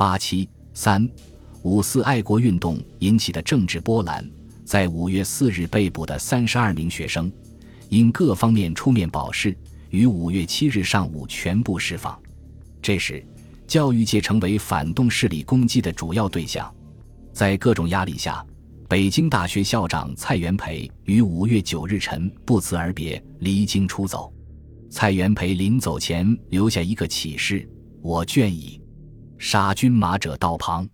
87.3 五四爱国运动引起的政治波澜，在5月4日被捕的32名学生，因各方面出面保释，于5月7日上午全部释放。这时，教育界成为反动势力攻击的主要对象。在各种压力下，北京大学校长蔡元培于5月9日晨不辞而别，离京出走。蔡元培临走前留下一个启示：我倦矣，杀军马者道旁，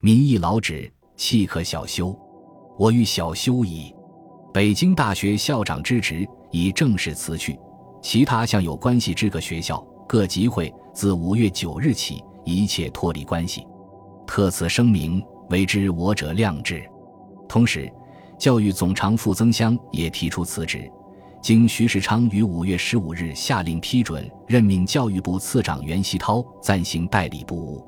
民亦老止，气可小修，我欲小修矣。北京大学校长之职已正式辞去，其他向有关系之各学校、各集会，自5月9日起一切脱离关系。特此声明，为之我者谅之。同时，教育总长傅增湘也提出辞职，经徐世昌于5月15日下令批准，任命教育部次长袁锡涛暂行代理部务。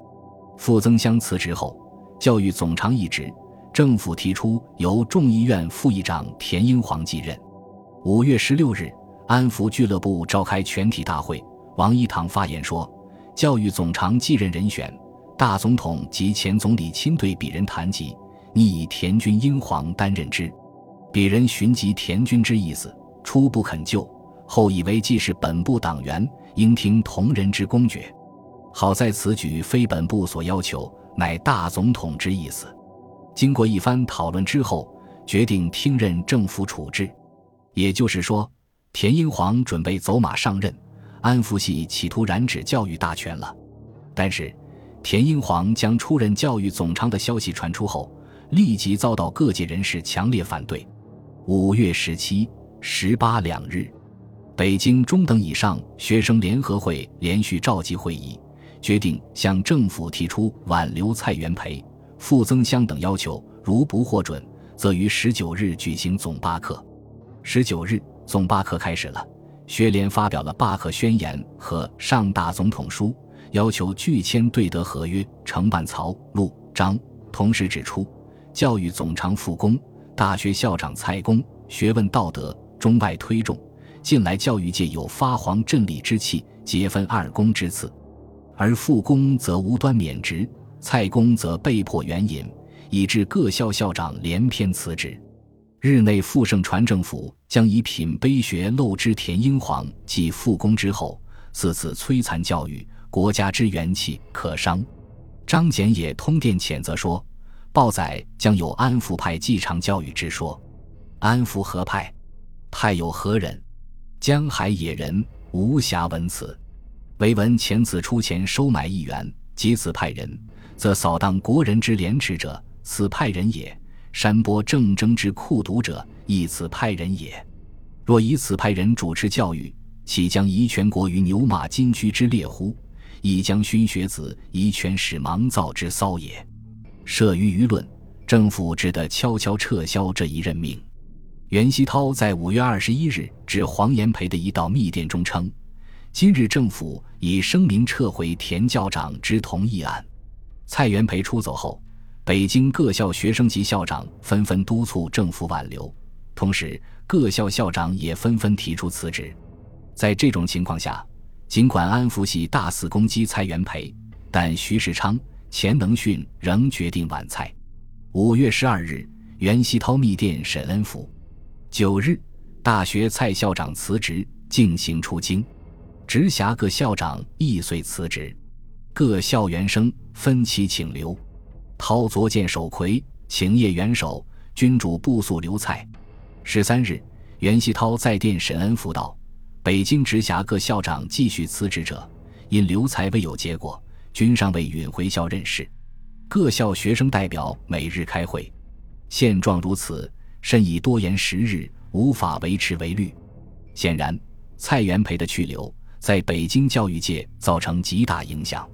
傅增湘辞职后，教育总长一职，政府提出由众议院副议长田英煌继任。5月16日，安福俱乐部召开全体大会，王一堂发言说，教育总长继任人选，大总统及前总理亲对鄙人谈及，拟以田军英煌担任之。鄙人寻及田军之意思，初不肯就，后以为既是本部党员，应听同人之公决。好在此举非本部所要求，乃大总统之意思。经过一番讨论之后，决定听任政府处置。也就是说，田英煌准备走马上任，安福系企图染指教育大权了。但是，田英煌将出任教育总长的消息传出后，立即遭到各界人士强烈反对。5月17、18两日，北京中等以上学生联合会连续召集会议，决定向政府提出挽留蔡元培、傅增湘等要求，如不获准，则于19日举行总罢课。19日，总罢课开始了，学联发表了罢课宣言和上大总统书，要求拒签对德合约，承办曹、陆、张。同时指出，教育总长傅公、大学校长蔡公学问道德中外推重，近来教育界有发黄振礼之气，皆分二公之次，而傅公则无端免职，蔡公则被迫援引，以致各校校长连篇辞职。日内傅盛传政府将以品卑学陋之田英煌继傅公之后，此摧残教育，国家之元气可伤。张謇也通电谴责说，报载将有安福派继承教育之说。安福何派？派有何人？江海野人，无暇闻此。唯闻前此出钱收买议员，及此派人，则扫荡国人之廉耻者，此派人也；山坡政争之酷毒者，亦此派人也。若以此派人主持教育，岂将夷全国于牛马金驹之列乎？亦将勋学子夷权使盲造之骚也。慑于舆论，政府只得悄悄撤销这一任命。袁锡涛在5月21日致黄炎培的一道密电中称，今日政府以声明撤回田校长之同意案。蔡元培出走后，北京各校学生及校长纷纷督促政府挽留，同时各校校长也纷纷提出辞职。在这种情况下，尽管安福系大肆攻击蔡元培，但徐世昌、钱能训仍决定挽蔡。5月12日，袁锡涛密电沈恩福。9日，大学蔡校长辞职，逕行出京。直辖各校长亦遂辞职，各校园生分期请留。涛擢荐首魁，请谒元首，君主不速留蔡。13日，袁锡涛再电沈恩福道，北京直辖各校长继续辞职者，因留才未有结果，均尚未允回校任事。各校学生代表每日开会，现状如此，甚已多延10日，无法维持维律。显然，蔡元培的去留在北京教育界造成极大影响。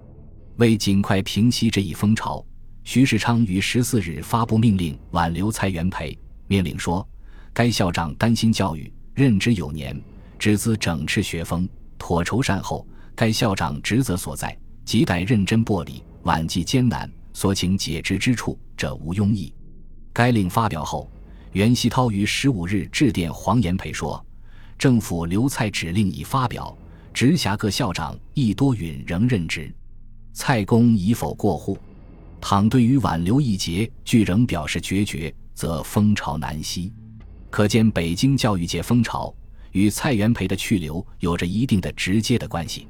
为尽快平息这一风潮，徐世昌于14日发布命令挽留蔡元培，命令说，该校长担心教育，任职有年，只资整治学风，妥筹善后，该校长职责所在，即得认真剥离，挽济艰难，所请解职之处，者无庸议。该令发表后，袁锡涛于15日致电黄炎培说，政府留蔡指令已发表，直辖各校长亦多允仍任职。蔡公以否过户，倘对于挽留一节俱仍表示决绝，则风潮难息。可见北京教育界风潮与蔡元培的去留有着一定的直接的关系。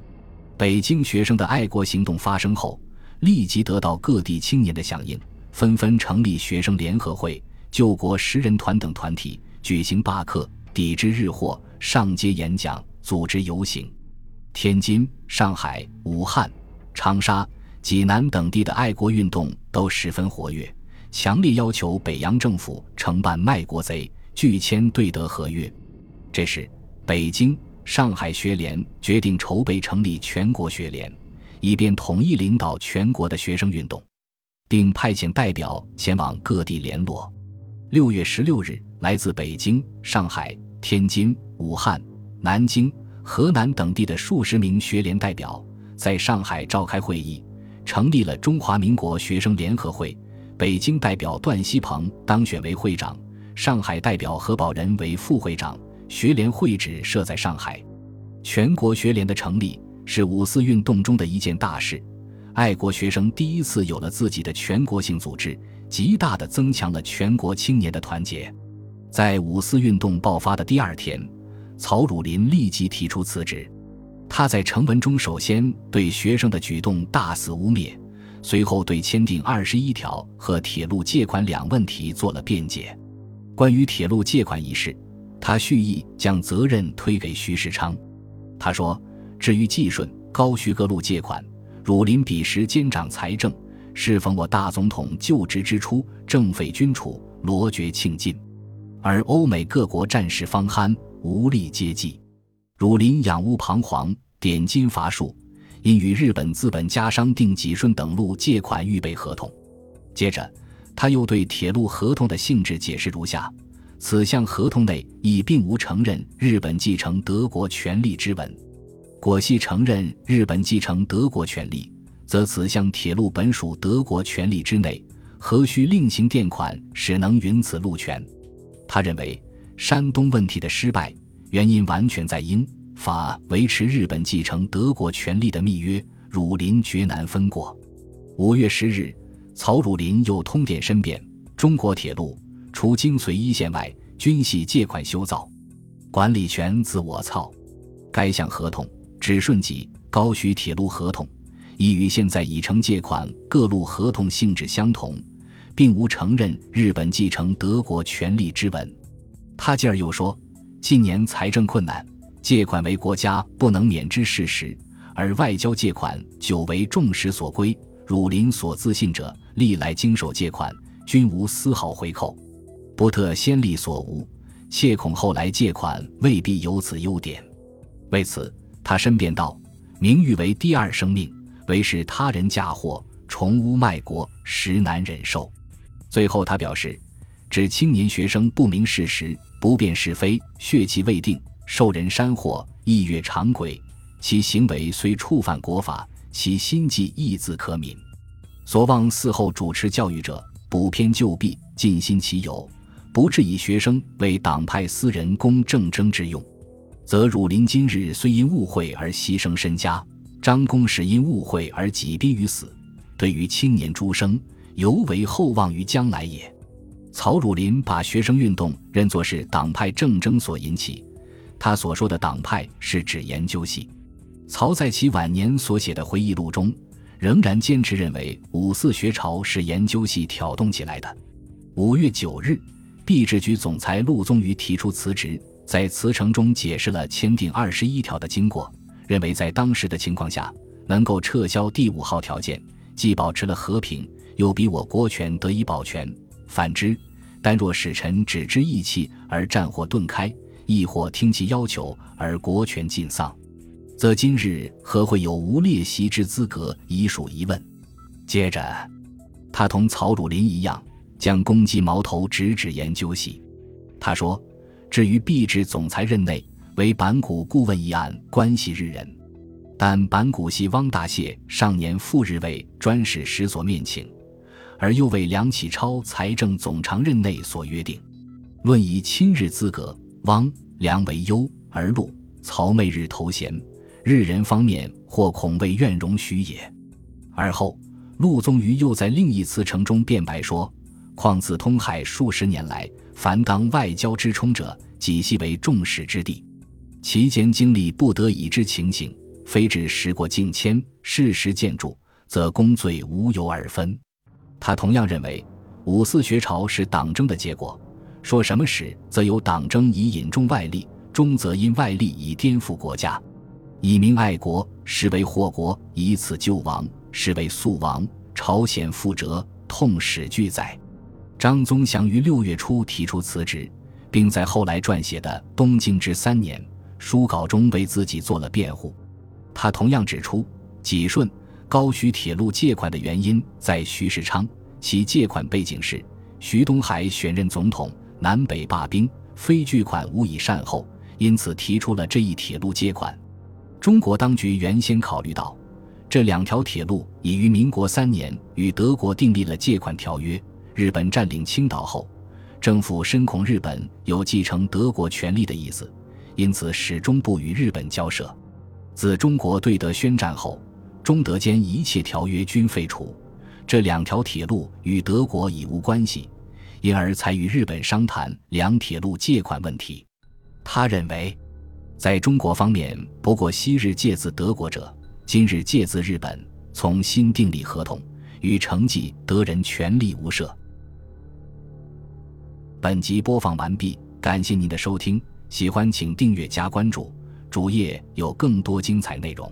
北京学生的爱国行动发生后，立即得到各地青年的响应，纷纷成立学生联合会、救国诗人团等团体，举行罢课、抵制日货、上街演讲、组织游行。天津、上海、武汉、长沙、济南等地的爱国运动都十分活跃，强烈要求北洋政府惩办卖国贼，拒签对德合约。这时，北京、上海学联决定筹备成立全国学联，以便统一领导全国的学生运动，并派遣代表前往各地联络。6月16日，来自北京、上海、天津、武汉、南京、河南等地的数十名学联代表在上海召开会议，成立了中华民国学生联合会。北京代表段希鹏当选为会长，上海代表何宝仁为副会长。学联会址设在上海。全国学联的成立是五四运动中的一件大事，爱国学生第一次有了自己的全国性组织，极大地增强了全国青年的团结。在五四运动爆发的第二天，曹汝霖立即提出辞职。他在成文中首先对学生的举动大肆污蔑，随后对签订21条和铁路借款2问题做了辩解。关于铁路借款一事，他蓄意将责任推给徐世昌。他说，至于济顺、高徐各路借款，汝霖彼时兼掌财政，适逢我大总统就职之初，政费均处，罗爵庆尽，而欧美各国战事方酣，无力接济。汝霖养乌彷徨，点金乏术，因与日本资本家商定济顺等路借款预备合同。接着，他又对铁路合同的性质解释如下：此项合同内已并无承认日本继承德国权利之文，果系承认日本继承德国权利，则此项铁路本属德国权利之内，何须另行垫款，使能允此路权。他认为，山东问题的失败原因完全在英法维持日本继承德国权利的密约，汝霖绝难分过。5月10日，曹汝霖又通电申辩，中国铁路除经绥一线外，均系借款修造，管理权自我操。该项合同、只顺济、高徐铁路合同已与现在已成借款各路合同性质相同，并无承认日本继承德国权利之文。他继而又说，近年财政困难，借款为国家不能免之事实，而外交借款久为重实所归，汝霖所自信者，历来经手借款均无丝毫回扣，不特先例所无，切恐后来借款未必有此优点。为此，他申辩道，名誉为第二生命，唯是他人嫁祸，重污卖国，实难忍受。最后他表示，指青年学生不明事实，不辨是非，血气未定，受人煽惑，意越常轨，其行为虽触犯国法，其心计亦自可悯。所望嗣后主持教育者，补偏就弊，尽心其有，不致以学生为党派私人公政争之用。则汝霖今日虽因误会而牺牲身家，张公时因误会而己逼于死，对于青年诸生，尤为厚望于将来也。曹汝霖把学生运动认作是党派政争所引起，他所说的党派是指研究系。曹在其晚年所写的回忆录中，仍然坚持认为五四学潮是研究系挑动起来的。5月9日，币制局总裁陆宗舆提出辞职，在辞呈中解释了签订21条的经过，认为在当时的情况下，能够撤销第5号条件，既保持了和平，又比我国权得以保全。反之，但若使臣只知意气而战火顿开，亦或听其要求而国权尽丧，则今日何会有无列席之资格，已属疑问。接着，他同曹汝霖一样，将攻击矛头直指研究系。他说，至于币制总裁任内为板谷顾问一案关系日人，但板谷系汪大燮上年赴日为专使时所面请，而又为梁启超财政总长任内所约定，论以亲日资格，汪、梁为优，而陆、曹昧日头衔，日人方面或恐未愿容许也。而后陆宗舆又在另一词成中辩白说，况自通海数十年来，凡当外交之冲者，几系为众矢之的，其间经历不得已之情形，非至时过境迁，事实见著，则功罪无有二分。他同样认为五四学潮是党争的结果，说什么始则有党争以引中外力，终则因外力以颠覆国家，以明爱国，实为祸国，以此救亡，实为速亡，朝鲜覆辙，痛史俱载。张宗祥于6月初提出辞职，并在后来撰写的《东京之3年》书稿中为自己做了辩护。他同样指出，济顺、高徐铁路借款的原因在徐世昌，其借款背景是徐东海选任总统，南北罢兵，非巨款无以善后，因此提出了这一铁路借款。中国当局原先考虑到，这2条铁路已于民国3年与德国订立了借款条约，日本占领青岛后，政府深恐日本有继承德国权力的意思，因此始终不与日本交涉。自中国对德宣战后，中德间一切条约均废除，这2条铁路与德国已无关系，因而才与日本商谈2铁路借款问题。他认为，在中国方面，不过昔日借自德国者，今日借自日本，从新订立合同，与承继德人权力无涉。本集播放完毕，感谢您的收听，喜欢请订阅加关注，主页有更多精彩内容。